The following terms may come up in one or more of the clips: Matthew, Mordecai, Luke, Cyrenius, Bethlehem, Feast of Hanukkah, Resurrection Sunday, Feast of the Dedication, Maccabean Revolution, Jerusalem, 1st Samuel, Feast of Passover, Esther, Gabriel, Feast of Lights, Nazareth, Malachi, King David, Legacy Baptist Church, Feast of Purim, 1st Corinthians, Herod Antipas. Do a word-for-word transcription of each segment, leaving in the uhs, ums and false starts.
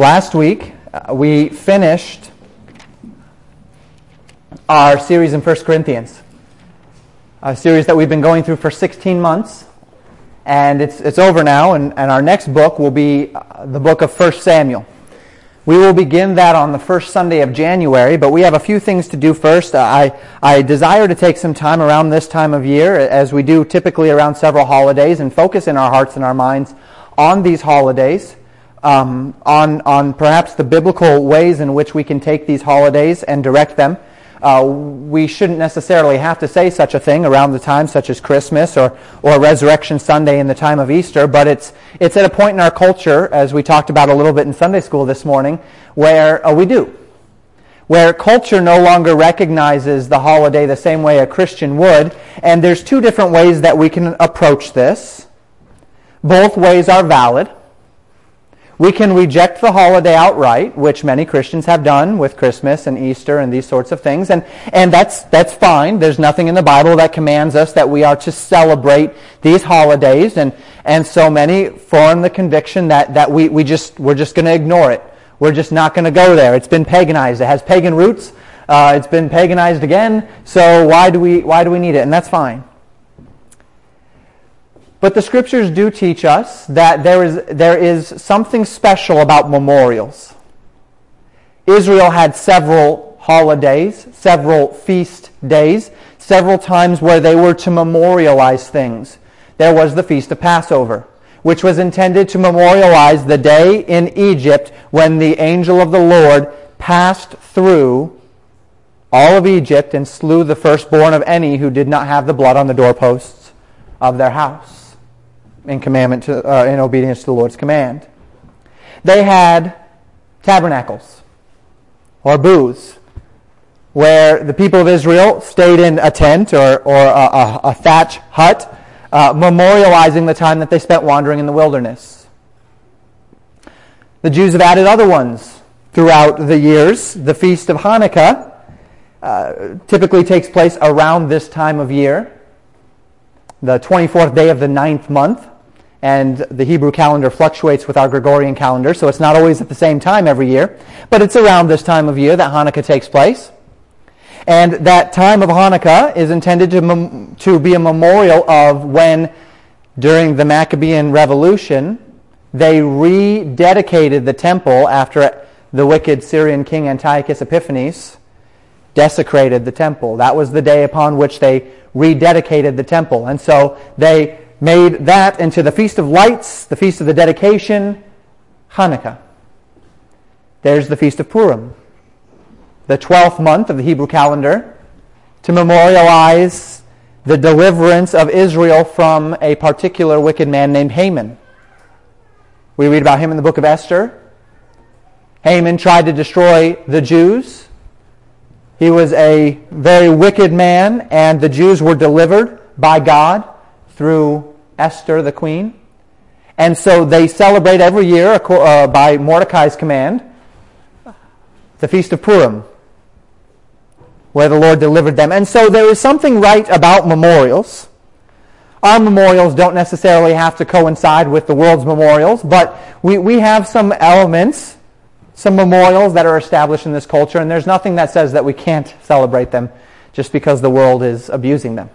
Last week, uh, we finished our series in First Corinthians, a series that we've been going through for sixteen months, and it's it's over now, and, and our next book will be uh, the book of First Samuel. We will begin that on the first Sunday of January, but we have a few things to do first. I, I desire to take some time around this time of year, as we do typically around several holidays, and focus in our hearts and our minds on these holidays, um, on, on perhaps the biblical ways in which we can take these holidays and direct them. Uh, we shouldn't necessarily have to say such a thing around the time such as Christmas or, or Resurrection Sunday in the time of Easter, but it's it's at a point in our culture, as we talked about a little bit in Sunday school this morning, where uh, we do. Where culture no longer recognizes the holiday the same way a Christian would, and there's two different ways that we can approach this. Both ways are valid. We can reject the holiday outright, which many Christians have done with Christmas and Easter and these sorts of things, and, and that's that's fine. There's nothing in the Bible that commands us that we are to celebrate these holidays, and, and so many form the conviction that, that we, we just we're just gonna ignore it. We're just not gonna go there. It's been paganized, it has pagan roots, uh, it's been paganized again, so why do we why do we need it? And that's fine. But the Scriptures do teach us that there is there is something special about memorials. Israel had several holidays, several feast days, several times where they were to memorialize things. There was the Feast of Passover, which was intended to memorialize the day in Egypt when the angel of the Lord passed through all of Egypt and slew the firstborn of any who did not have the blood on the doorposts of their house. In commandment to, uh, in obedience to the Lord's command. They had tabernacles or booths where the people of Israel stayed in a tent or, or a, a thatch hut, uh, memorializing the time that they spent wandering in the wilderness. The Jews have added other ones throughout the years. The Feast of Hanukkah uh, typically takes place around this time of year, the twenty-fourth day of the ninth month. And the Hebrew calendar fluctuates with our Gregorian calendar, so it's not always at the same time every year. But it's around this time of year that Hanukkah takes place. And that time of Hanukkah is intended to mem- to be a memorial of when, during the Maccabean Revolution, they rededicated the temple after the wicked Syrian king Antiochus Epiphanes desecrated the temple. That was the day upon which they rededicated the temple. And so they made that into the Feast of Lights, the Feast of the Dedication, Hanukkah. There's the Feast of Purim, the twelfth month of the Hebrew calendar, to memorialize the deliverance of Israel from a particular wicked man named Haman. We read about him in the book of Esther. Haman tried to destroy the Jews. He was a very wicked man, and the Jews were delivered by God through Esther, the queen. And so they celebrate every year, uh, by Mordecai's command, the Feast of Purim, where the Lord delivered them. And so there is something right about memorials. Our memorials don't necessarily have to coincide with the world's memorials, but we, we have some elements, some memorials that are established in this culture, and there's nothing that says that we can't celebrate them just because the world is abusing them.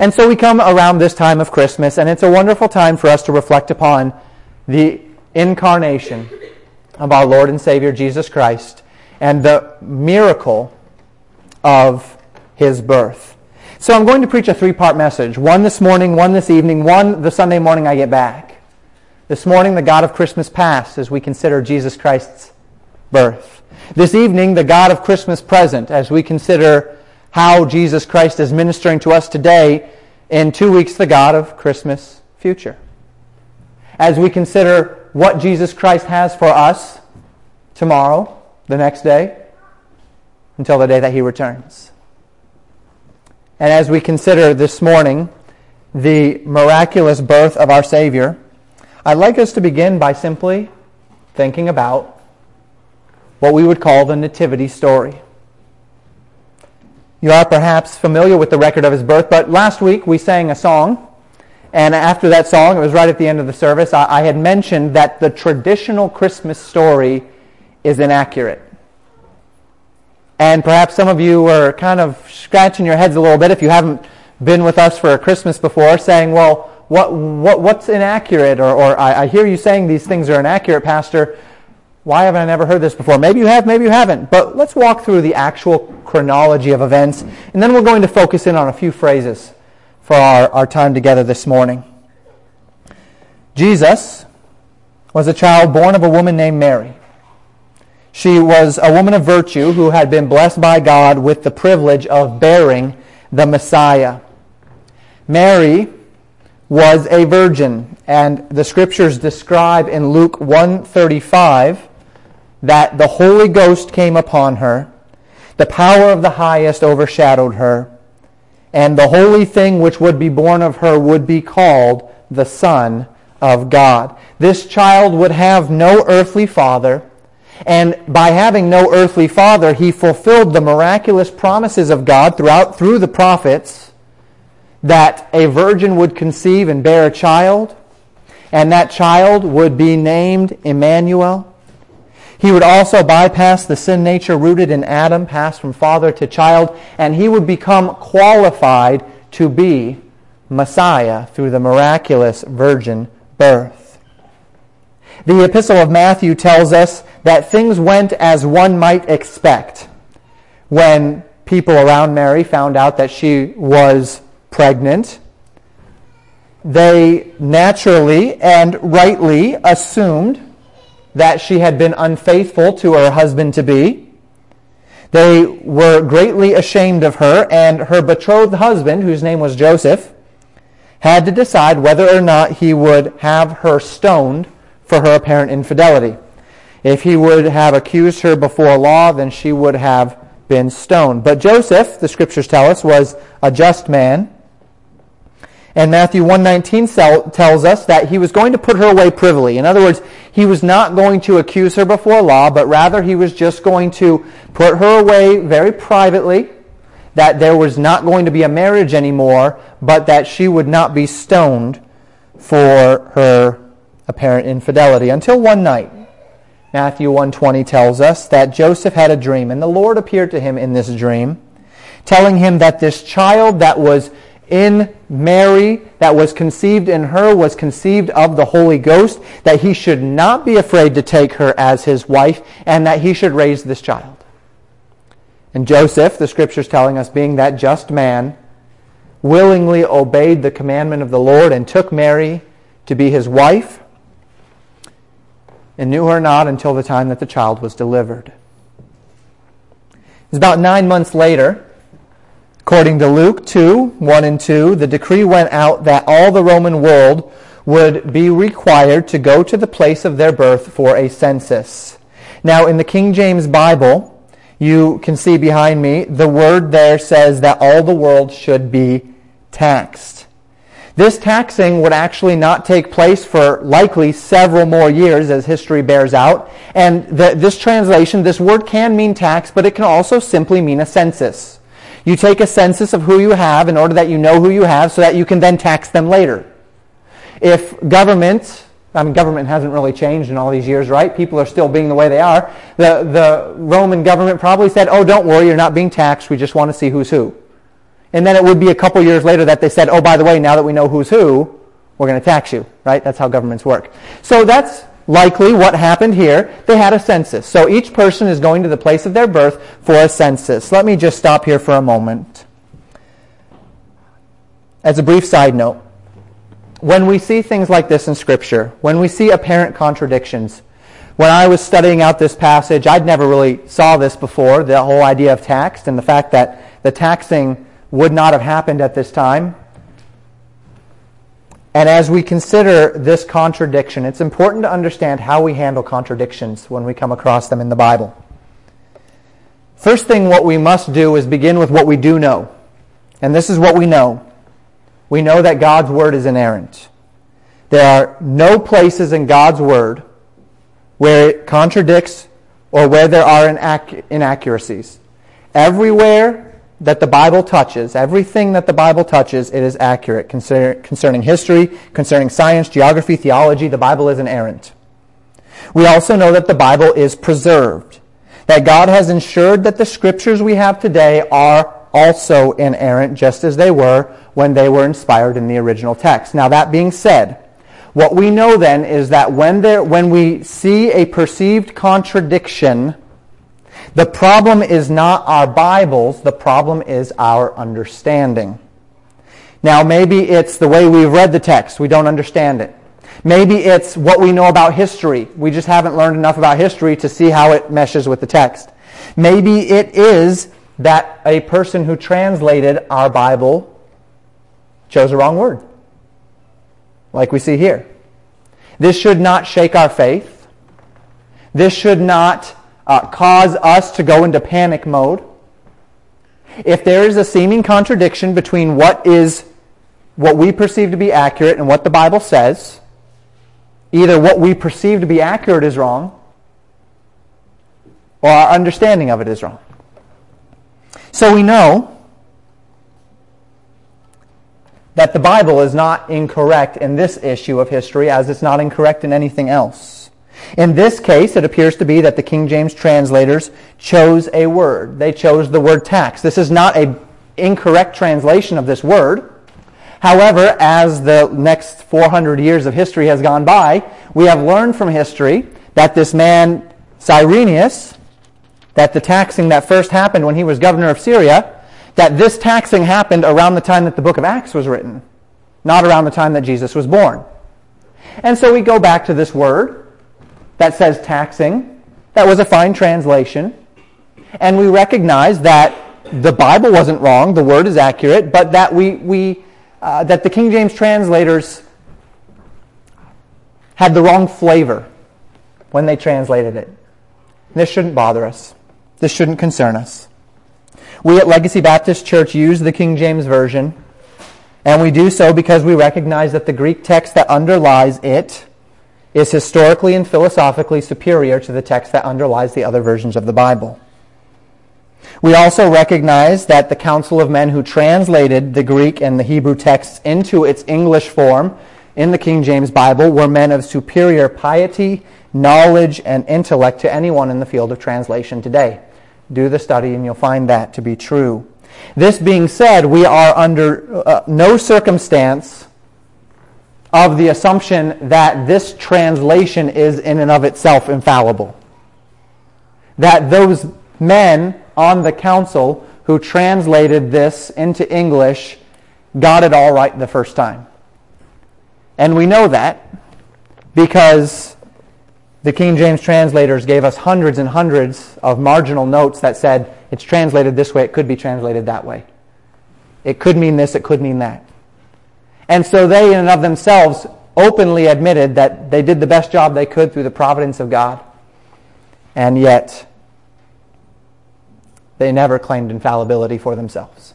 And so we come around this time of Christmas, and it's a wonderful time for us to reflect upon the incarnation of our Lord and Savior Jesus Christ and the miracle of His birth. So I'm going to preach a three-part message. One this morning, one this evening, one the Sunday morning I get back. This morning, the God of Christmas past, as we consider Jesus Christ's birth. This evening, the God of Christmas present, as we consider how Jesus Christ is ministering to us today. In two weeks, the God of Christmas future, as we consider what Jesus Christ has for us tomorrow, the next day, until the day that He returns. And as we consider this morning the miraculous birth of our Savior, I'd like us to begin by simply thinking about what we would call the nativity story. You are perhaps familiar with the record of His birth, but last week we sang a song, And after that song, it was right at the end of the service, I, I had mentioned that the traditional Christmas story is inaccurate. And perhaps some of you were kind of scratching your heads a little bit if you haven't been with us for Christmas before, saying, well, what, what what's inaccurate? Or, or I, I hear you saying these things are inaccurate, Pastor. Why haven't I never heard this before? Maybe you have, maybe you haven't. But let's walk through the actual chronology of events, and then we're going to focus in on a few phrases for our, our time together this morning. Jesus was a child born of a woman named Mary. She was a woman of virtue who had been blessed by God with the privilege of bearing the Messiah. Mary was a virgin, and the Scriptures describe in Luke one thirty-five that the Holy Ghost came upon her, the power of the highest overshadowed her, and the holy thing which would be born of her would be called the Son of God. This child would have no earthly father, and by having no earthly father, he fulfilled the miraculous promises of God throughout through the prophets that a virgin would conceive and bear a child, and that child would be named Emmanuel. He would also bypass the sin nature rooted in Adam, passed from father to child, and he would become qualified to be Messiah through the miraculous virgin birth. The Epistle of Matthew tells us that things went as one might expect when people around Mary found out that she was pregnant. They naturally and rightly assumed that she had been unfaithful to her husband-to-be. They were greatly ashamed of her, and her betrothed husband, whose name was Joseph, had to decide whether or not he would have her stoned for her apparent infidelity. If he would have accused her before law, then she would have been stoned. But Joseph, the Scriptures tell us, was a just man. And Matthew one nineteen tells us that he was going to put her away privily. In other words, he was not going to accuse her before law, but rather he was just going to put her away very privately, that there was not going to be a marriage anymore, but that she would not be stoned for her apparent infidelity. Until one night, Matthew one twenty tells us that Joseph had a dream, and the Lord appeared to him in this dream, telling him that this child that was in Mary, that was conceived in her, was conceived of the Holy Ghost, that he should not be afraid to take her as his wife, and that he should raise this child. And Joseph, the Scriptures telling us, being that just man, willingly obeyed the commandment of the Lord and took Mary to be his wife, and knew her not until the time that the child was delivered. It was about nine months later, according to Luke two, one and two, the decree went out that all the Roman world would be required to go to the place of their birth for a census. Now, in the King James Bible, you can see behind me, the word there says that all the world should be taxed. This taxing would actually not take place for likely several more years, as history bears out. And the, this translation, this word can mean tax, but it can also simply mean a census. You take a census of who you have in order that you know who you have so that you can then tax them later. If government, I mean, government hasn't really changed in all these years, right? People are still being the way they are. The, the Roman government probably said, oh, don't worry, you're not being taxed. We just want to see who's who. And then it would be a couple years later that they said, oh, by the way, now that we know who's who, we're going to tax you, right? That's how governments work. So that's likely what happened here. They had a census. So each person is going to the place of their birth for a census. Let me just stop here for a moment. As a brief side note, when we see things like this in Scripture, when we see apparent contradictions, when I was studying out this passage, I'd never really saw this before, the whole idea of taxed and the fact that the taxing would not have happened at this time. And as we consider this contradiction, it's important to understand how we handle contradictions when we come across them in the Bible. First thing what we must do is begin with what we do know. And this is what we know. We know that God's Word is inerrant. There are no places in God's Word where it contradicts or where there are inaccuracies. Everywhere that the Bible touches, everything that the Bible touches, it is accurate concerning, concerning history, concerning science, geography, theology. The Bible is inerrant. We also know that the Bible is preserved, that God has ensured that the scriptures we have today are also inerrant, just as they were when they were inspired in the original text. Now, that being said, what we know then is that when there, when we see a perceived contradiction, the problem is not our Bibles, the problem is our understanding. Now, maybe it's the way we've read the text, we don't understand it. Maybe it's what we know about history. We just haven't learned enough about history to see how it meshes with the text. Maybe it is that a person who translated our Bible chose the wrong word, like we see here. This should not shake our faith. This should not uh, cause us to go into panic mode. If there is a seeming contradiction between what is what we perceive to be accurate and what the Bible says, either what we perceive to be accurate is wrong, or our understanding of it is wrong. So we know that the Bible is not incorrect in this issue of history, as it's not incorrect in anything else. In this case, it appears to be that the King James translators chose a word. They chose the word tax. This is not an incorrect translation of this word. However, as the next four hundred years of history has gone by, we have learned from history that this man, Cyrenius, that the taxing that first happened when he was governor of Syria, that this taxing happened around the time that the book of Acts was written, not around the time that Jesus was born. And so we go back to this word that says taxing, that was a fine translation, and we recognize that the Bible wasn't wrong, the word is accurate, but that we... we Uh, that the King James translators had the wrong flavor when they translated it. This shouldn't bother us. This shouldn't concern us. We at Legacy Baptist Church use the King James Version, and we do so because we recognize that the Greek text that underlies it is historically and philosophically superior to the text that underlies the other versions of the Bible. We also recognize that the Council of Men who translated the Greek and the Hebrew texts into its English form in the King James Bible were men of superior piety, knowledge, and intellect to anyone in the field of translation today. Do the study and you'll find that to be true. This being said, we are under uh, no circumstance of the assumption that this translation is in and of itself infallible. That those men on the council who translated this into English got it all right the first time. And we know that because the King James translators gave us hundreds and hundreds of marginal notes that said, it's translated this way, it could be translated that way. It could mean this, it could mean that. And so they in and of themselves openly admitted that they did the best job they could through the providence of God. And yet they never claimed infallibility for themselves.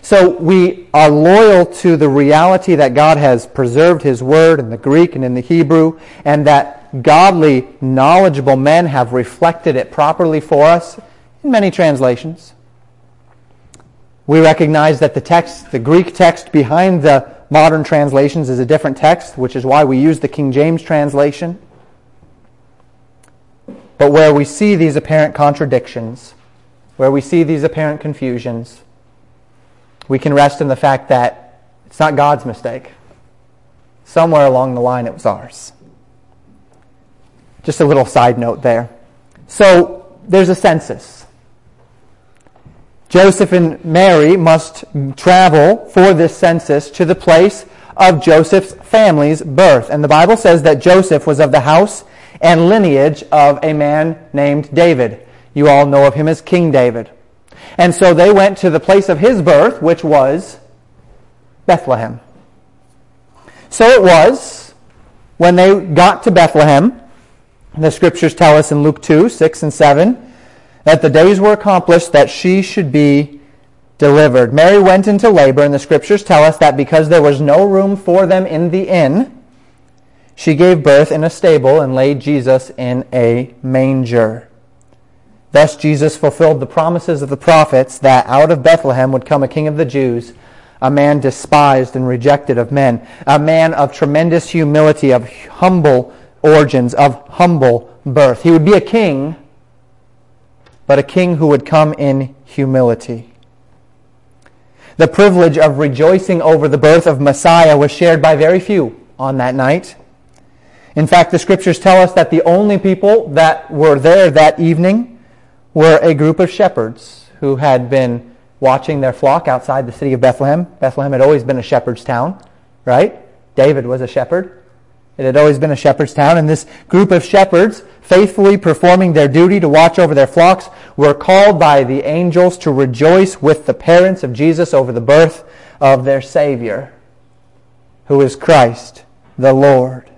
So we are loyal to the reality that God has preserved His Word in the Greek and in the Hebrew, and that godly, knowledgeable men have reflected it properly for us in many translations. We recognize that the text, the Greek text behind the modern translations is a different text, which is why we use the King James translation. But where we see these apparent contradictions, where we see these apparent confusions, we can rest in the fact that it's not God's mistake. Somewhere along the line it was ours. Just a little side note there. So there's a census. Joseph and Mary must travel for this census to the place of Joseph's family's birth. And the Bible says that Joseph was of the house and lineage of a man named David. You all know of him as King David. And so they went to the place of his birth, which was Bethlehem. So it was, when they got to Bethlehem, the Scriptures tell us in Luke two, six and seven, that the days were accomplished that she should be delivered. Mary went into labor, and the Scriptures tell us that because there was no room for them in the inn, she gave birth in a stable and laid Jesus in a manger. Thus Jesus fulfilled the promises of the prophets that out of Bethlehem would come a king of the Jews, a man despised and rejected of men, a man of tremendous humility, of humble origins, of humble birth. He would be a king, but a king who would come in humility. The privilege of rejoicing over the birth of Messiah was shared by very few on that night. In fact, the Scriptures tell us that the only people that were there that evening were a group of shepherds who had been watching their flock outside the city of Bethlehem. Bethlehem had always been a shepherd's town, right? David was a shepherd. It had always been a shepherd's town. And this group of shepherds, faithfully performing their duty to watch over their flocks, were called by the angels to rejoice with the parents of Jesus over the birth of their Savior, who is Christ the Lord.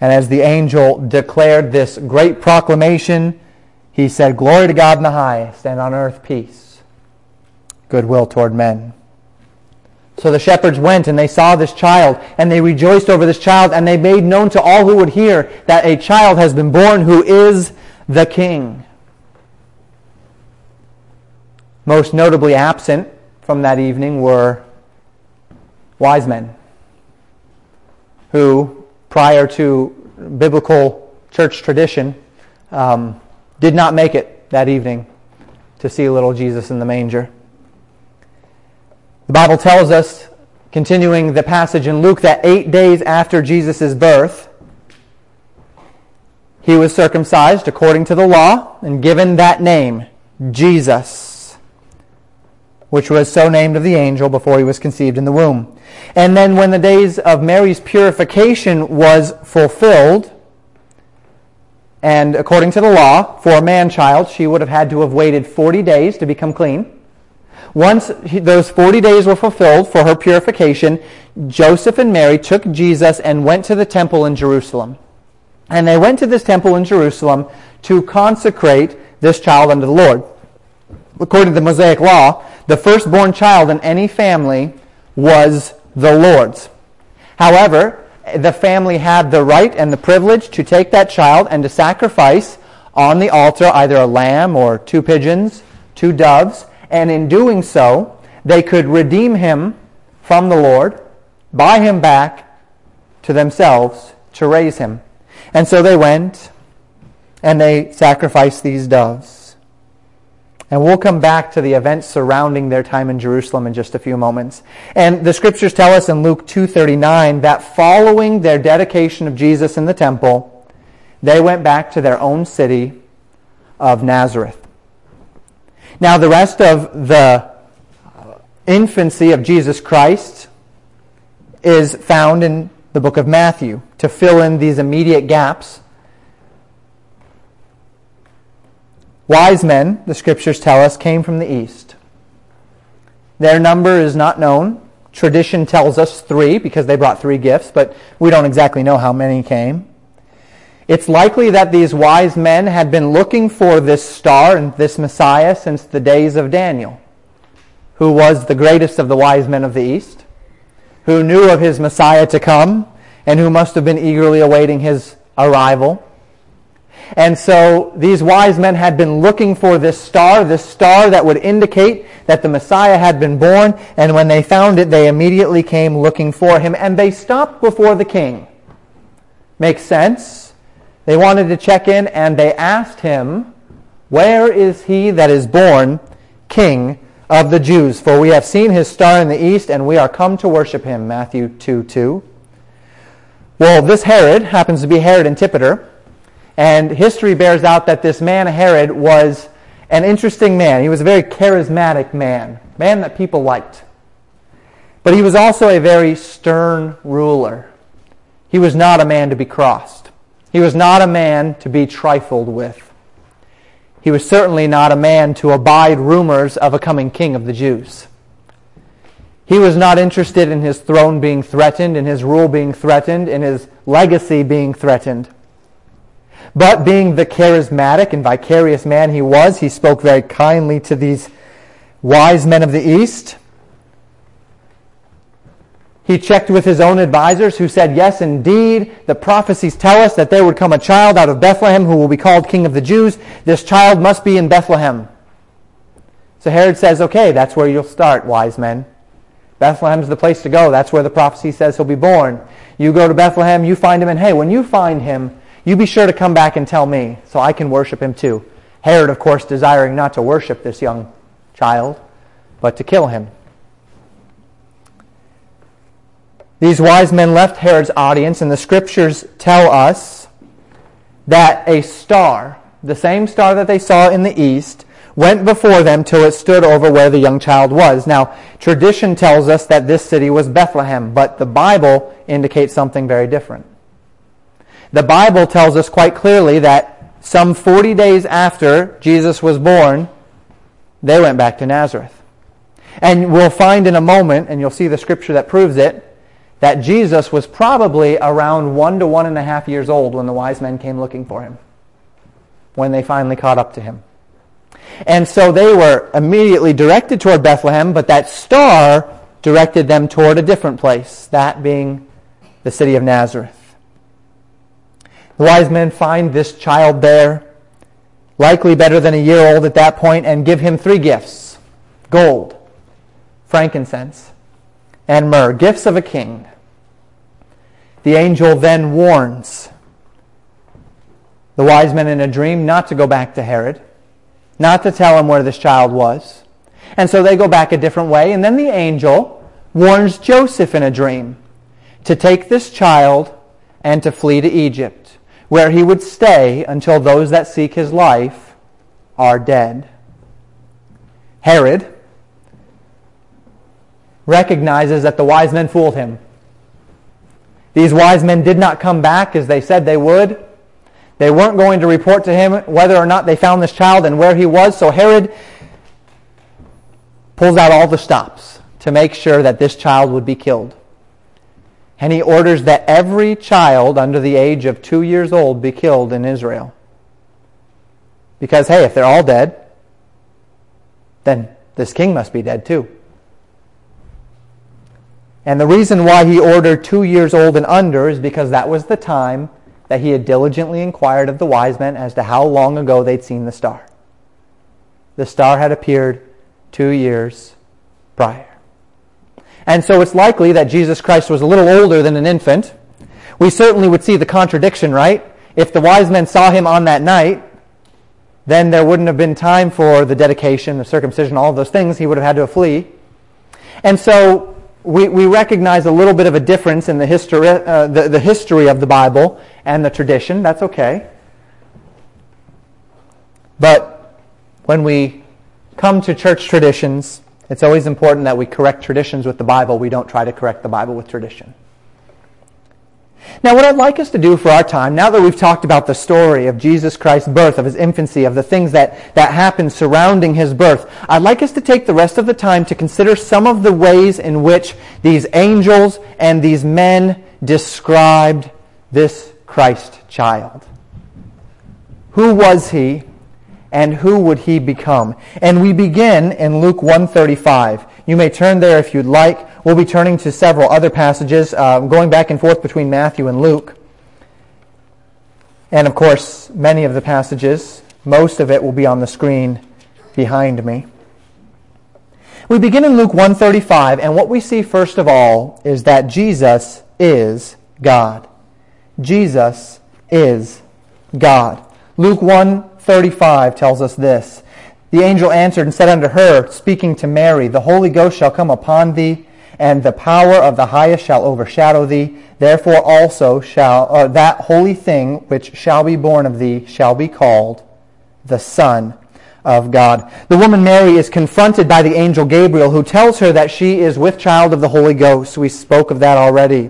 And as the angel declared this great proclamation, he said, "Glory to God in the highest, and on earth peace, goodwill toward men." So the shepherds went, and they saw this child, and they rejoiced over this child, and they made known to all who would hear that a child has been born who is the King. Most notably absent from that evening were wise men, who, prior to biblical church tradition, um, did not make it that evening to see little Jesus in the manger. The Bible tells us, continuing the passage in Luke, that eight days after Jesus' birth, he was circumcised according to the law and given that name, Jesus, which was so named of the angel before he was conceived in the womb. And then when the days of Mary's purification was fulfilled, and according to the law, for a man-child, she would have had to have waited forty days to become clean. Once those forty days were fulfilled for her purification, Joseph and Mary took Jesus and went to the temple in Jerusalem. And they went to this temple in Jerusalem to consecrate this child unto the Lord. According to the Mosaic law, the firstborn child in any family was the Lord's. However, the family had the right and the privilege to take that child and to sacrifice on the altar either a lamb or two pigeons, two doves, and in doing so, they could redeem him from the Lord, buy him back to themselves to raise him. And so they went and they sacrificed these doves. And we'll come back to the events surrounding their time in Jerusalem in just a few moments. And the Scriptures tell us in Luke two thirty-nine that following their dedication of Jesus in the temple, they went back to their own city of Nazareth. Now the rest of the infancy of Jesus Christ is found in the book of Matthew to fill in these immediate gaps. Wise men, the Scriptures tell us, came from the east. Their number is not known. Tradition tells us three, because they brought three gifts, but we don't exactly know how many came. It's likely that these wise men had been looking for this star and this Messiah since the days of Daniel, who was the greatest of the wise men of the East, who knew of his Messiah to come, and who must have been eagerly awaiting his arrival. And so these wise men had been looking for this star, this star that would indicate that the Messiah had been born, and when they found it, they immediately came looking for him, and they stopped before the king. Makes sense? They wanted to check in, and they asked him, "Where is he that is born King of the Jews? For we have seen his star in the east, and we are come to worship him." Matthew two two. Well, this Herod happens to be Herod Antipas. And history bears out that this man, Herod, was an interesting man. He was a very charismatic man, man that people liked. But he was also a very stern ruler. He was not a man to be crossed. He was not a man to be trifled with. He was certainly not a man to abide rumors of a coming king of the Jews. He was not interested in his throne being threatened, in his rule being threatened, in his legacy being threatened. But being the charismatic and vicarious man he was, he spoke very kindly to these wise men of the East. He checked with his own advisors who said, yes, indeed, the prophecies tell us that there would come a child out of Bethlehem who will be called King of the Jews. This child must be in Bethlehem. So Herod says, okay, that's where you'll start, wise men. Bethlehem's the place to go. That's where the prophecy says he'll be born. You go to Bethlehem, you find him, and hey, when you find him, you be sure to come back and tell me so I can worship him too. Herod, of course, desiring not to worship this young child, but to kill him. These wise men left Herod's audience, and the scriptures tell us that a star, the same star that they saw in the east, went before them till it stood over where the young child was. Now, tradition tells us that this city was Bethlehem, but the Bible indicates something very different. The Bible tells us quite clearly that some forty days after Jesus was born, they went back to Nazareth. And we'll find in a moment, and you'll see the scripture that proves it, that Jesus was probably around one to one and a half years old when the wise men came looking for him, when they finally caught up to him. And so they were immediately directed toward Bethlehem, but that star directed them toward a different place, that being the city of Nazareth. The wise men find this child there, likely better than a year old at that point, and give him three gifts: gold, frankincense, and myrrh, gifts of a king. The angel then warns the wise men in a dream not to go back to Herod, not to tell him where this child was. And so they go back a different way. And then the angel warns Joseph in a dream to take this child and to flee to Egypt, where he would stay until those that seek his life are dead. Herod recognizes that the wise men fooled him. These wise men did not come back as they said they would. They weren't going to report to him whether or not they found this child and where he was. So Herod pulls out all the stops to make sure that this child would be killed. And he orders that every child under the age of two years old be killed in Israel. Because, hey, if they're all dead, then this king must be dead too. And the reason why he ordered two years old and under is because that was the time that he had diligently inquired of the wise men as to how long ago they'd seen the star. The star had appeared two years prior. And so it's likely that Jesus Christ was a little older than an infant. We certainly would see the contradiction, right? If the wise men saw him on that night, then there wouldn't have been time for the dedication, the circumcision, all of those things. He would have had to flee. And so We, we recognize a little bit of a difference in the history, uh, the, the history of the Bible and the tradition. That's okay. But when we come to church traditions, it's always important that we correct traditions with the Bible. We don't try to correct the Bible with tradition. Now, what I'd like us to do for our time, now that we've talked about the story of Jesus Christ's birth, of his infancy, of the things that, that happened surrounding his birth, I'd like us to take the rest of the time to consider some of the ways in which these angels and these men described this Christ child. Who was he, and who would he become? And we begin in Luke one thirty-five. You may turn there if you'd like. We'll be turning to several other passages, uh, going back and forth between Matthew and Luke. And, of course, many of the passages, most of it will be on the screen behind me. We begin in Luke one thirty-five, and what we see, first of all, is that Jesus is God. Jesus is God. Luke one thirty-five tells us this. The angel answered and said unto her, speaking to Mary, "The Holy Ghost shall come upon thee, and the power of the highest shall overshadow thee. Therefore also shall uh, that holy thing which shall be born of thee shall be called the Son of God." The woman Mary is confronted by the angel Gabriel, who tells her that she is with child of the Holy Ghost. We spoke of that already.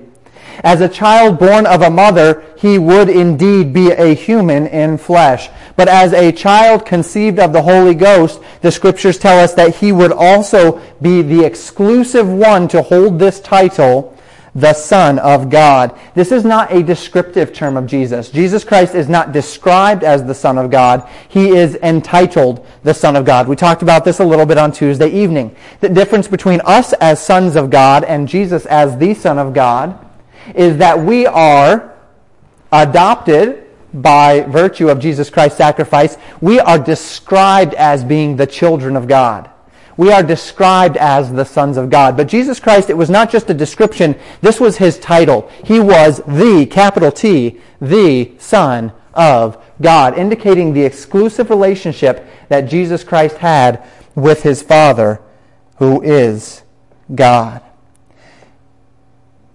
As a child born of a mother, he would indeed be a human in flesh. But as a child conceived of the Holy Ghost, the scriptures tell us that he would also be the exclusive one to hold this title, the Son of God. This is not a descriptive term of Jesus. Jesus Christ is not described as the Son of God. He is entitled the Son of God. We talked about this a little bit on Tuesday evening. The difference between us as sons of God and Jesus as the Son of God is that we are adopted by virtue of Jesus Christ's sacrifice. We are described as being the children of God. We are described as the sons of God. But Jesus Christ, it was not just a description. This was his title. He was the, capital T, the Son of God, indicating the exclusive relationship that Jesus Christ had with his Father, who is God.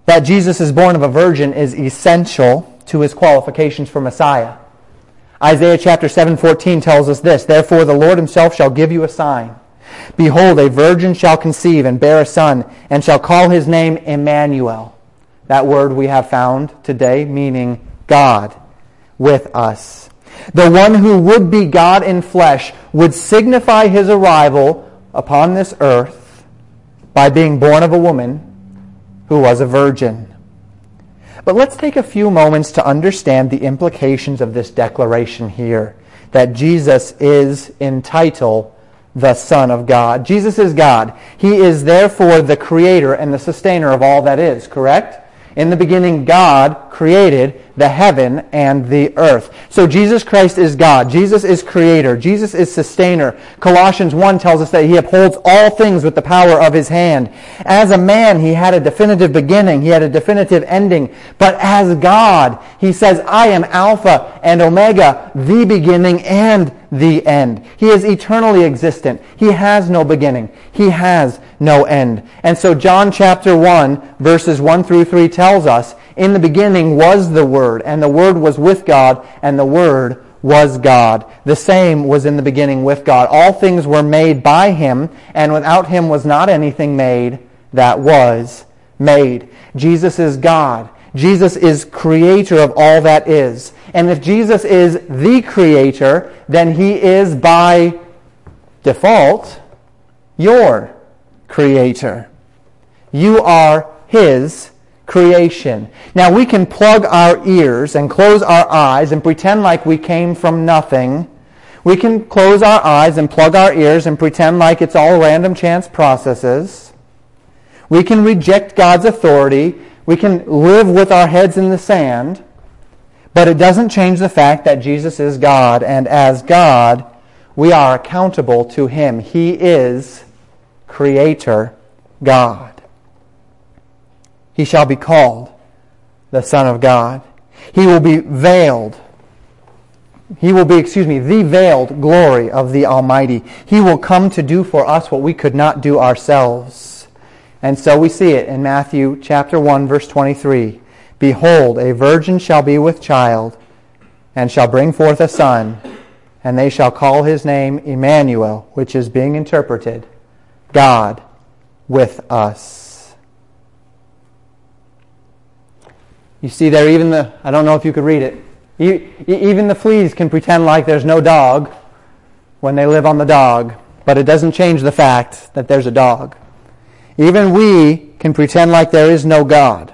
That Jesus is born of a virgin is essential to his qualifications for Messiah. Isaiah chapter seven fourteen tells us this, "Therefore the Lord himself shall give you a sign. Behold, a virgin shall conceive and bear a son, and shall call his name Emmanuel." That word we have found today, meaning God with us. The one who would be God in flesh would signify his arrival upon this earth by being born of a woman who was a virgin. But let's take a few moments to understand the implications of this declaration here, that Jesus is entitled the Son of God. Jesus is God. He is therefore the creator and the sustainer of all that is, correct? In the beginning, God created the heaven and the earth. So Jesus Christ is God. Jesus is creator. Jesus is sustainer. Colossians one tells us that he upholds all things with the power of his hand. As a man, he had a definitive beginning. He had a definitive ending. But as God, he says, "I am Alpha and Omega, the beginning and the end." He is eternally existent. He has no beginning. He has no end. And so John chapter one, verses one through three tells us, "In the beginning was the Word, and the Word was with God, and the Word was God. The same was in the beginning with God. All things were made by him, and without him was not anything made that was made." Jesus is God. Jesus is creator of all that is. And if Jesus is the creator, then he is by default your creator. You are his creation. Now we can plug our ears and close our eyes and pretend like we came from nothing. We can close our eyes and plug our ears and pretend like it's all random chance processes. We can reject God's authority. We can live with our heads in the sand, but it doesn't change the fact that Jesus is God, and as God, we are accountable to him. He is Creator God. He shall be called the Son of God. He will be veiled. He will be, excuse me, the veiled glory of the Almighty. He will come to do for us what we could not do ourselves. And so we see it in Matthew chapter one, verse twenty-three. "Behold, a virgin shall be with child, and shall bring forth a son, and they shall call his name Emmanuel," which is being interpreted, "God with us." You see there, even the, I don't know if you could read it, even the fleas can pretend like there's no dog when they live on the dog, but it doesn't change the fact that there's a dog. Even we can pretend like there is no God,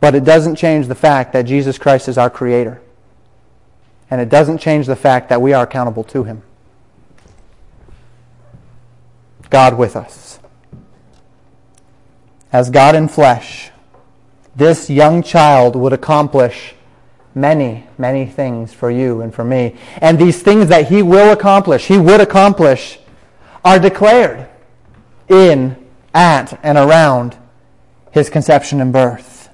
but it doesn't change the fact that Jesus Christ is our Creator. And it doesn't change the fact that we are accountable to him. God with us. As God in flesh, this young child would accomplish many, many things for you and for me. And these things that he will accomplish, he would accomplish, are declared in, at, and around his conception and birth.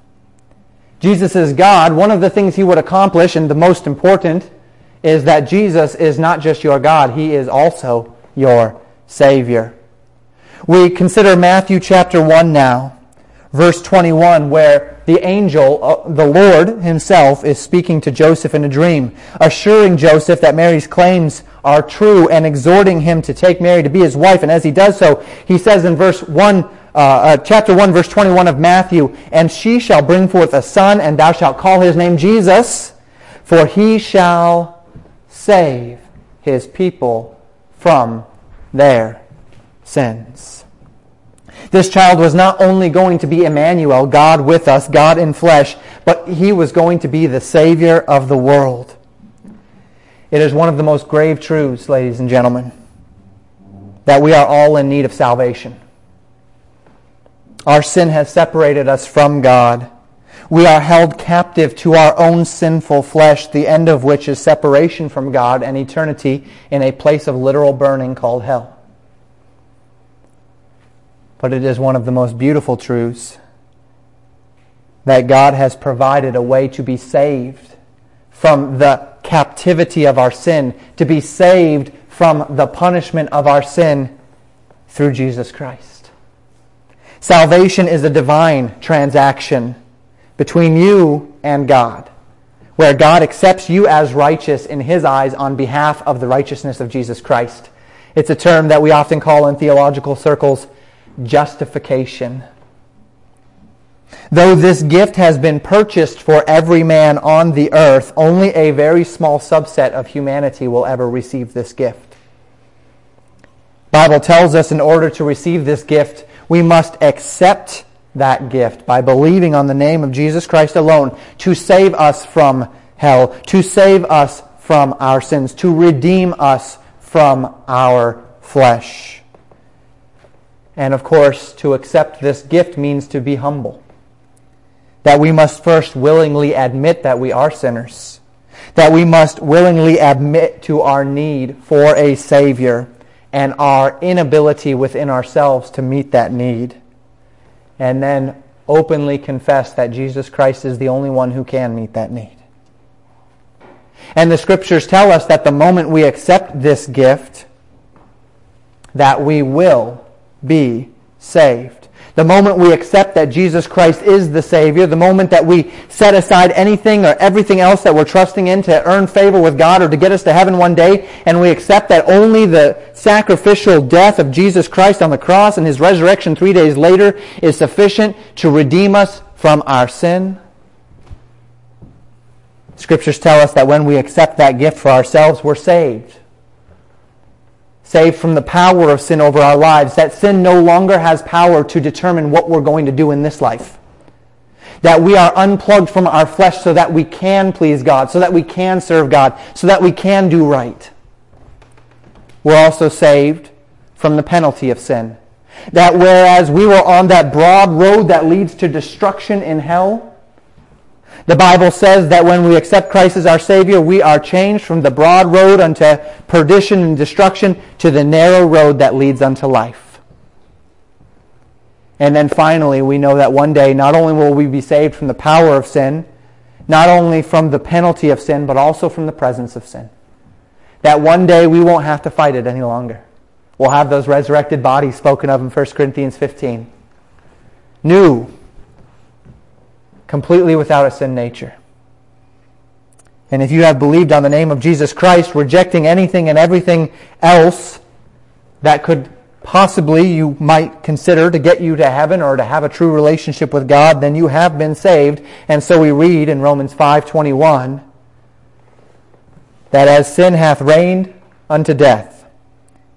Jesus is God. One of the things he would accomplish, and the most important, is that Jesus is not just your God, he is also your Savior. We consider Matthew chapter one now, verse twenty-one, where the angel, uh, the Lord himself, is speaking to Joseph in a dream, assuring Joseph that Mary's claims are true and exhorting him to take Mary to be his wife. And as he does so, he says in verse one, uh, uh, chapter one, verse twenty-one of Matthew, "And she shall bring forth a son, and thou shalt call his name Jesus, for he shall save his people from their sins." This child was not only going to be Emmanuel, God with us, God in flesh, but he was going to be the Savior of the world. It is one of the most grave truths, ladies and gentlemen, that we are all in need of salvation. Our sin has separated us from God. We are held captive to our own sinful flesh, the end of which is separation from God and eternity in a place of literal burning called hell. But it is one of the most beautiful truths that God has provided a way to be saved from the captivity of our sin, to be saved from the punishment of our sin through Jesus Christ. Salvation is a divine transaction between you and God, where God accepts you as righteous in His eyes on behalf of the righteousness of Jesus Christ. It's a term that we often call in theological circles justification. Though this gift has been purchased for every man on the earth, only a very small subset of humanity will ever receive this gift. The Bible tells us in order to receive this gift, we must accept that gift by believing on the name of Jesus Christ alone to save us from hell, to save us from our sins, to redeem us from our flesh. And of course, to accept this gift means to be humble. That we must first willingly admit that we are sinners. That we must willingly admit to our need for a Savior and our inability within ourselves to meet that need. And then openly confess that Jesus Christ is the only one who can meet that need. And the Scriptures tell us that the moment we accept this gift, that we will be saved. The moment we accept that Jesus Christ is the Savior, the moment that we set aside anything or everything else that we're trusting in to earn favor with God or to get us to heaven one day, and we accept that only the sacrificial death of Jesus Christ on the cross and His resurrection three days later is sufficient to redeem us from our sin. Scriptures tell us that when we accept that gift for ourselves, we're saved. Saved from the power of sin over our lives, that sin no longer has power to determine what we're going to do in this life. That we are unplugged from our flesh so that we can please God, so that we can serve God, so that we can do right. We're also saved from the penalty of sin. That whereas we were on that broad road that leads to destruction in hell, the Bible says that when we accept Christ as our Savior, we are changed from the broad road unto perdition and destruction to the narrow road that leads unto life. And then finally, we know that one day not only will we be saved from the power of sin, not only from the penalty of sin, but also from the presence of sin. That one day we won't have to fight it any longer. We'll have those resurrected bodies spoken of in First Corinthians fifteen. New. Completely without a sin nature. And if you have believed on the name of Jesus Christ, rejecting anything and everything else that could possibly, you might consider, to get you to heaven or to have a true relationship with God, then you have been saved. And so we read in Romans five twenty-one that as sin hath reigned unto death,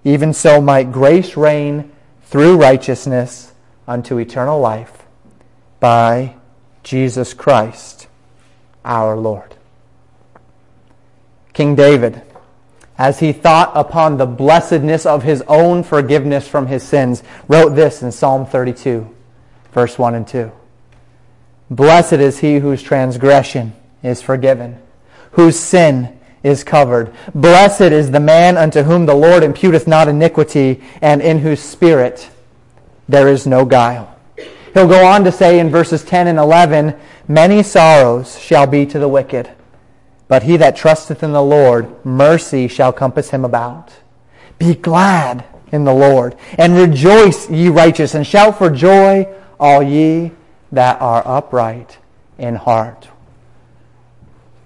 even so might grace reign through righteousness unto eternal life by God. Jesus Christ, our Lord. King David, as he thought upon the blessedness of his own forgiveness from his sins, wrote this in Psalm thirty-two, verse one and two. Blessed is he whose transgression is forgiven, whose sin is covered. Blessed is the man unto whom the Lord imputeth not iniquity, and in whose spirit there is no guile. He'll go on to say in verses ten and eleven, many sorrows shall be to the wicked, but he that trusteth in the Lord, mercy shall compass him about. Be glad in the Lord, and rejoice, ye righteous, and shout for joy, all ye that are upright in heart.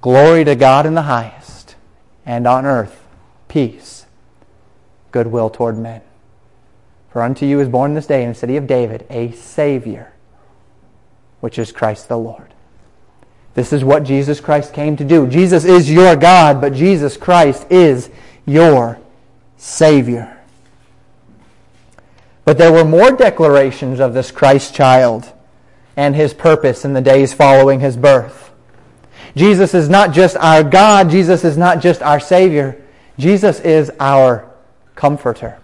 Glory to God in the highest, and on earth peace, goodwill toward men. For unto you is born this day in the city of David a Savior, which is Christ the Lord. This is what Jesus Christ came to do. Jesus is your God, but Jesus Christ is your Savior. But there were more declarations of this Christ child and his purpose in the days following his birth. Jesus is not just our God. Jesus is not just our Savior. Jesus is our Comforter.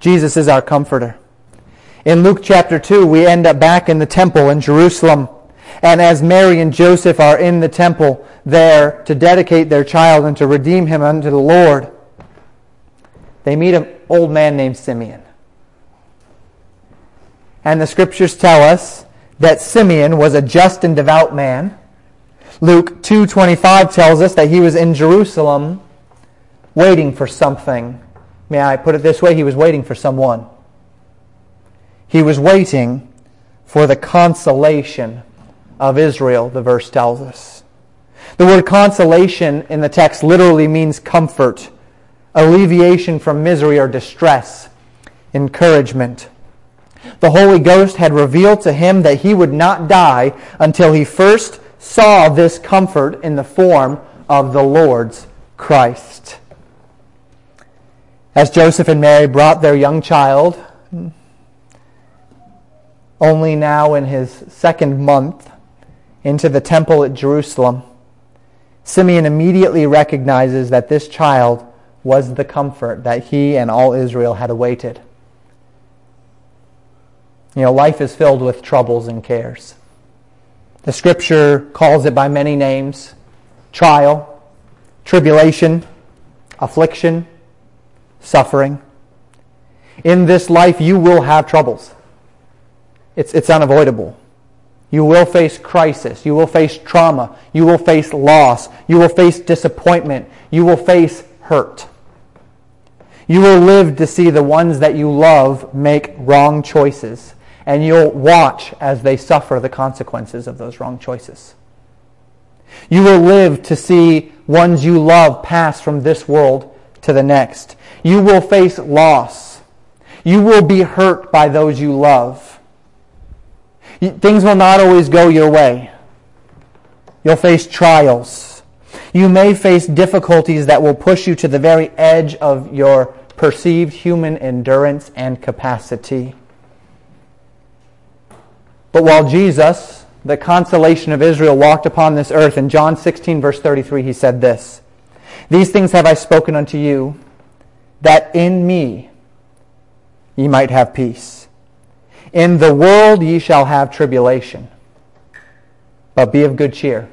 Jesus is our Comforter. In Luke chapter two, we end up back in the temple in Jerusalem. And as Mary and Joseph are in the temple there to dedicate their child and to redeem him unto the Lord, they meet an old man named Simeon. And the Scriptures tell us that Simeon was a just and devout man. Luke two twenty-five tells us that he was in Jerusalem waiting for something. May I put it this way? He was waiting for someone. He was waiting for the consolation of Israel, the verse tells us. The word consolation in the text literally means comfort, alleviation from misery or distress, encouragement. The Holy Ghost had revealed to him that he would not die until he first saw this comfort in the form of the Lord's Christ. As Joseph and Mary brought their young child, only now in his second month, into the temple at Jerusalem, Simeon immediately recognizes that this child was the comfort that he and all Israel had awaited. You know, life is filled with troubles and cares. The Scripture calls it by many names: trial, tribulation, affliction, suffering. In this life, you will have troubles. It's, it's unavoidable. You will face crisis. You will face trauma. You will face loss. You will face disappointment. You will face hurt. You will live to see the ones that you love make wrong choices, and you'll watch as they suffer the consequences of those wrong choices. You will live to see ones you love pass from this world to the next. You will face loss. You will be hurt by those you love. Things will not always go your way. You'll face trials. You may face difficulties that will push you to the very edge of your perceived human endurance and capacity. But while Jesus, the consolation of Israel, walked upon this earth, in John sixteen, verse thirty-three, he said this: "These things have I spoken unto you, that in me ye might have peace. In the world ye shall have tribulation, but be of good cheer.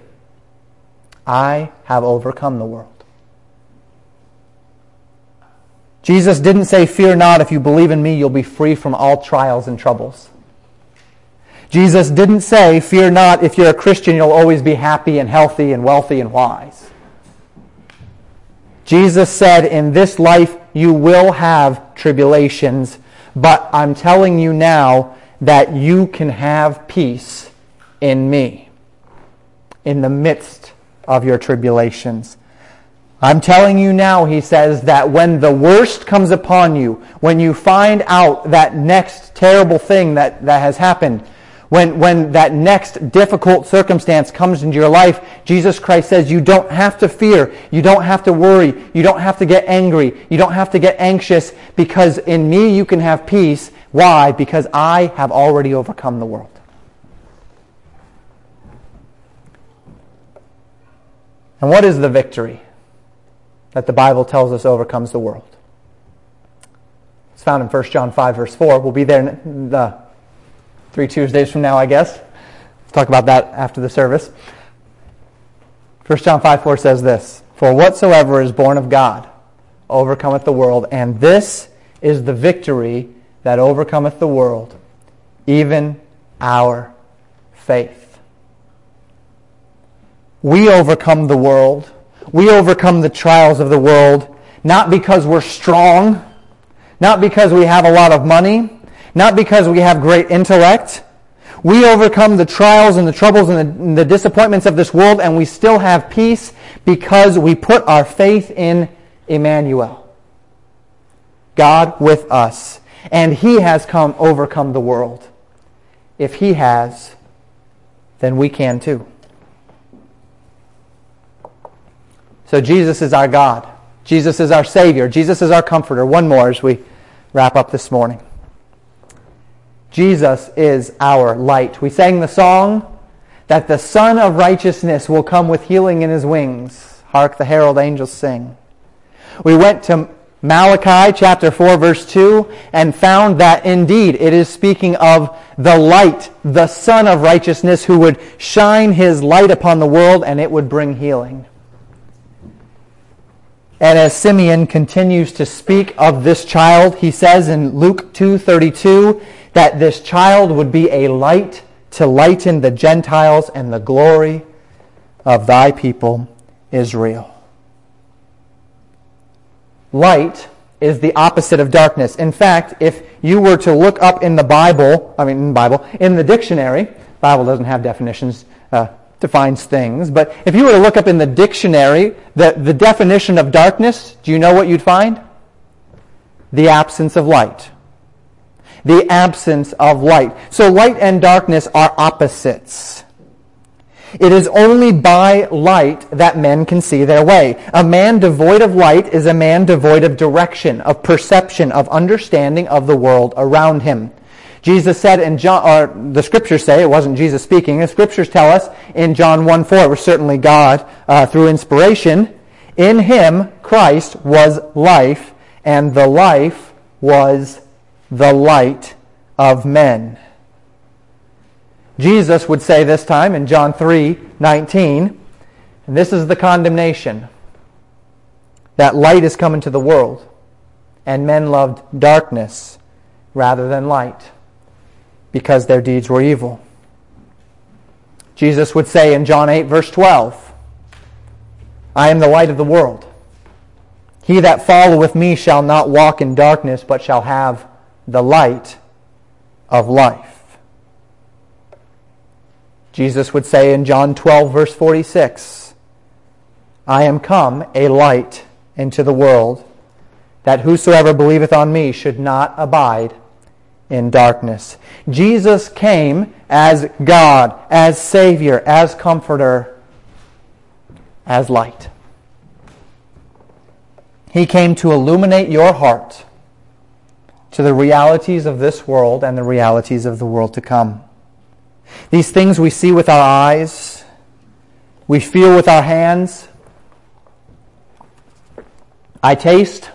I have overcome the world." Jesus didn't say, "Fear not, if you believe in me, you'll be free from all trials and troubles." Jesus didn't say, "Fear not, if you're a Christian, you'll always be happy and healthy and wealthy and wise." Jesus said, "In this life you will have tribulations, but I'm telling you now that you can have peace in me in the midst of your tribulations." I'm telling you now, he says, that when the worst comes upon you, when you find out that next terrible thing that, that has happened, when, when that next difficult circumstance comes into your life, Jesus Christ says you don't have to fear, you don't have to worry, you don't have to get angry, you don't have to get anxious, because in me you can have peace. Why? Because I have already overcome the world. And what is the victory that the Bible tells us overcomes the world? It's found in First John five, verse four. We'll be there in the Three Tuesdays from now, I guess. We'll talk about that after the service. First John five four says this: "For whatsoever is born of God overcometh the world, and this is the victory that overcometh the world, even our faith." We overcome the world. We overcome the trials of the world, not because we're strong, not because we have a lot of money, not because we have great intellect. We overcome the trials and the troubles and the, and the disappointments of this world, and we still have peace because we put our faith in Emmanuel, God with us. And He has come overcome the world. If He has, then we can too. So Jesus is our God. Jesus is our Savior. Jesus is our Comforter. One more as we wrap up this morning. Jesus is our light. We sang the song that the Son of Righteousness will come with healing in his wings. Hark, the herald angels sing. We went to Malachi chapter four verse two and found that indeed it is speaking of the light, the Son of Righteousness, who would shine his light upon the world and it would bring healing. And as Simeon continues to speak of this child, he says in Luke two thirty-two that this child would be a light to lighten the Gentiles and the glory of thy people Israel. Light is the opposite of darkness. In fact, if you were to look up in the Bible, I mean, in the Bible, in the dictionary, the Bible doesn't have definitions, uh, defines things, but if you were to look up in the dictionary, the, the definition of darkness, do you know what you'd find? The absence of light. The absence of light. So light and darkness are opposites. It is only by light that men can see their way. A man devoid of light is a man devoid of direction, of perception, of understanding of the world around him. Jesus said in John, or the Scriptures say, it wasn't Jesus speaking, the Scriptures tell us in John one four, it was certainly God uh, through inspiration, in him, Christ, was life, and the life was the light of men. Jesus would say this time in John three nineteen, and this is the condemnation, that light is come into the world, and men loved darkness rather than light, because their deeds were evil. Jesus would say in John eight, verse twelve, I am the light of the world. He that followeth me shall not walk in darkness, but shall have the light of life. Jesus would say in John twelve, verse forty-six, I am come a light into the world, that whosoever believeth on me should not abide in darkness. Jesus came as God, as Savior, as Comforter, as light. He came to illuminate your heart to the realities of this world and the realities of the world to come. These things we see with our eyes, we feel with our hands, I taste,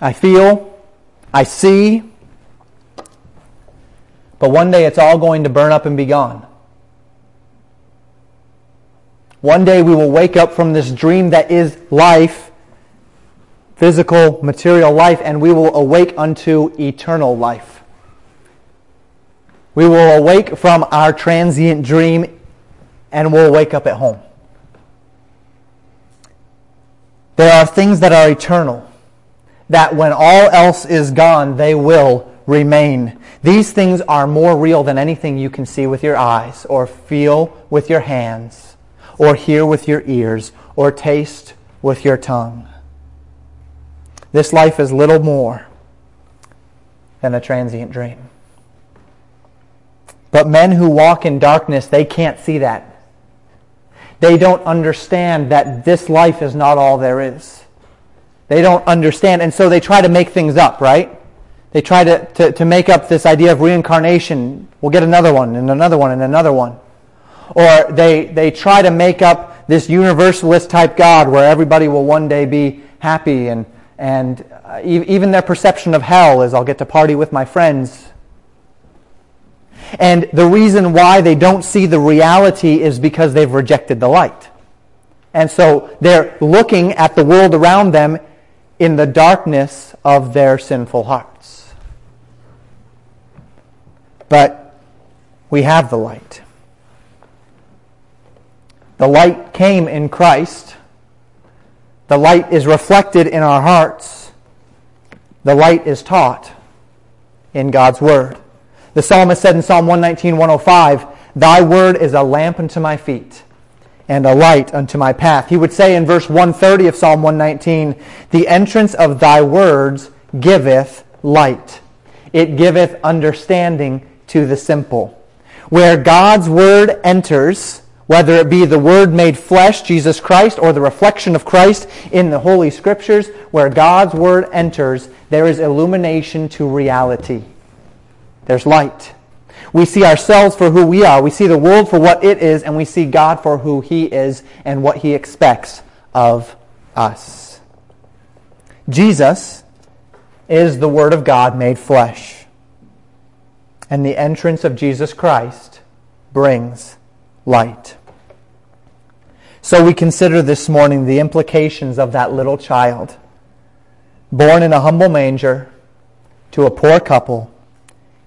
I feel, I see, but one day it's all going to burn up and be gone. One day we will wake up from this dream that is life, physical, material life, and we will awake unto eternal life. We will awake from our transient dream and we'll wake up at home. There are things that are eternal, that when all else is gone, they will remain. These things are more real than anything you can see with your eyes, or feel with your hands, or hear with your ears, or taste with your tongue. This life is little more than a transient dream. But men who walk in darkness, they can't see that. They don't understand that this life is not all there is. They don't understand, and so they try to make things up, right? They try to, to, to make up this idea of reincarnation. We'll get another one, and another one, and another one. Or they, they try to make up this universalist type God where everybody will one day be happy, and, and even their perception of hell is, I'll get to party with my friends. And the reason why they don't see the reality is because they've rejected the light. And so they're looking at the world around them in the darkness of their sinful hearts. But we have the light. The light came in Christ. The light is reflected in our hearts. The light is taught in God's Word. The psalmist said in Psalm one nineteen, one oh five, thy word is a lamp unto my feet and a light unto my path. He would say in verse one thirty of Psalm one nineteen, the entrance of thy words giveth light. It giveth understanding to the simple. Where God's word enters, whether it be the word made flesh, Jesus Christ, or the reflection of Christ in the Holy Scriptures, where God's word enters, there is illumination to reality. There's light. We see ourselves for who we are. We see the world for what it is, and we see God for who He is and what He expects of us. Jesus is the Word of God made flesh. And the entrance of Jesus Christ brings light. So we consider this morning the implications of that little child, born in a humble manger to a poor couple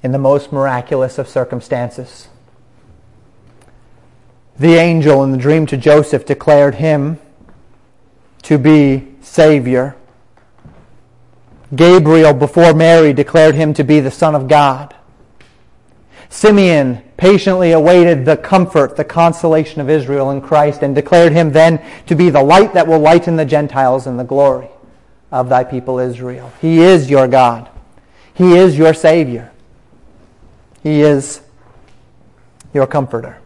in the most miraculous of circumstances. The angel in the dream to Joseph declared him to be Savior. Gabriel before Mary declared him to be the Son of God. Simeon patiently awaited the comfort, the consolation of Israel in Christ, and declared him then to be the light that will lighten the Gentiles in the glory of thy people Israel. He is your God. He is your Savior. He is your comforter.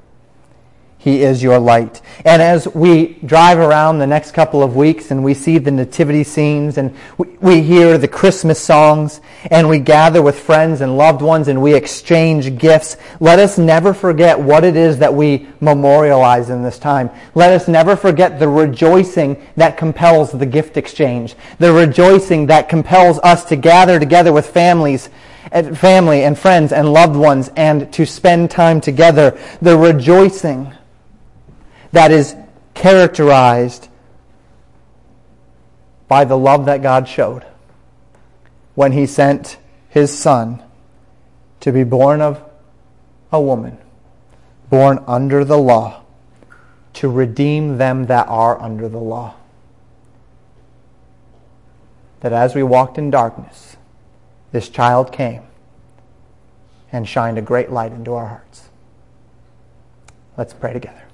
He is your light. And as we drive around the next couple of weeks and we see the nativity scenes and we, we hear the Christmas songs and we gather with friends and loved ones and we exchange gifts, let us never forget what it is that we memorialize in this time. Let us never forget the rejoicing that compels the gift exchange, the rejoicing that compels us to gather together with families and family and friends and loved ones and to spend time together, the rejoicing that is characterized by the love that God showed when He sent His Son to be born of a woman, born under the law, to redeem them that are under the law. That as we walked in darkness, this child came and shined a great light into our hearts. Let's pray together.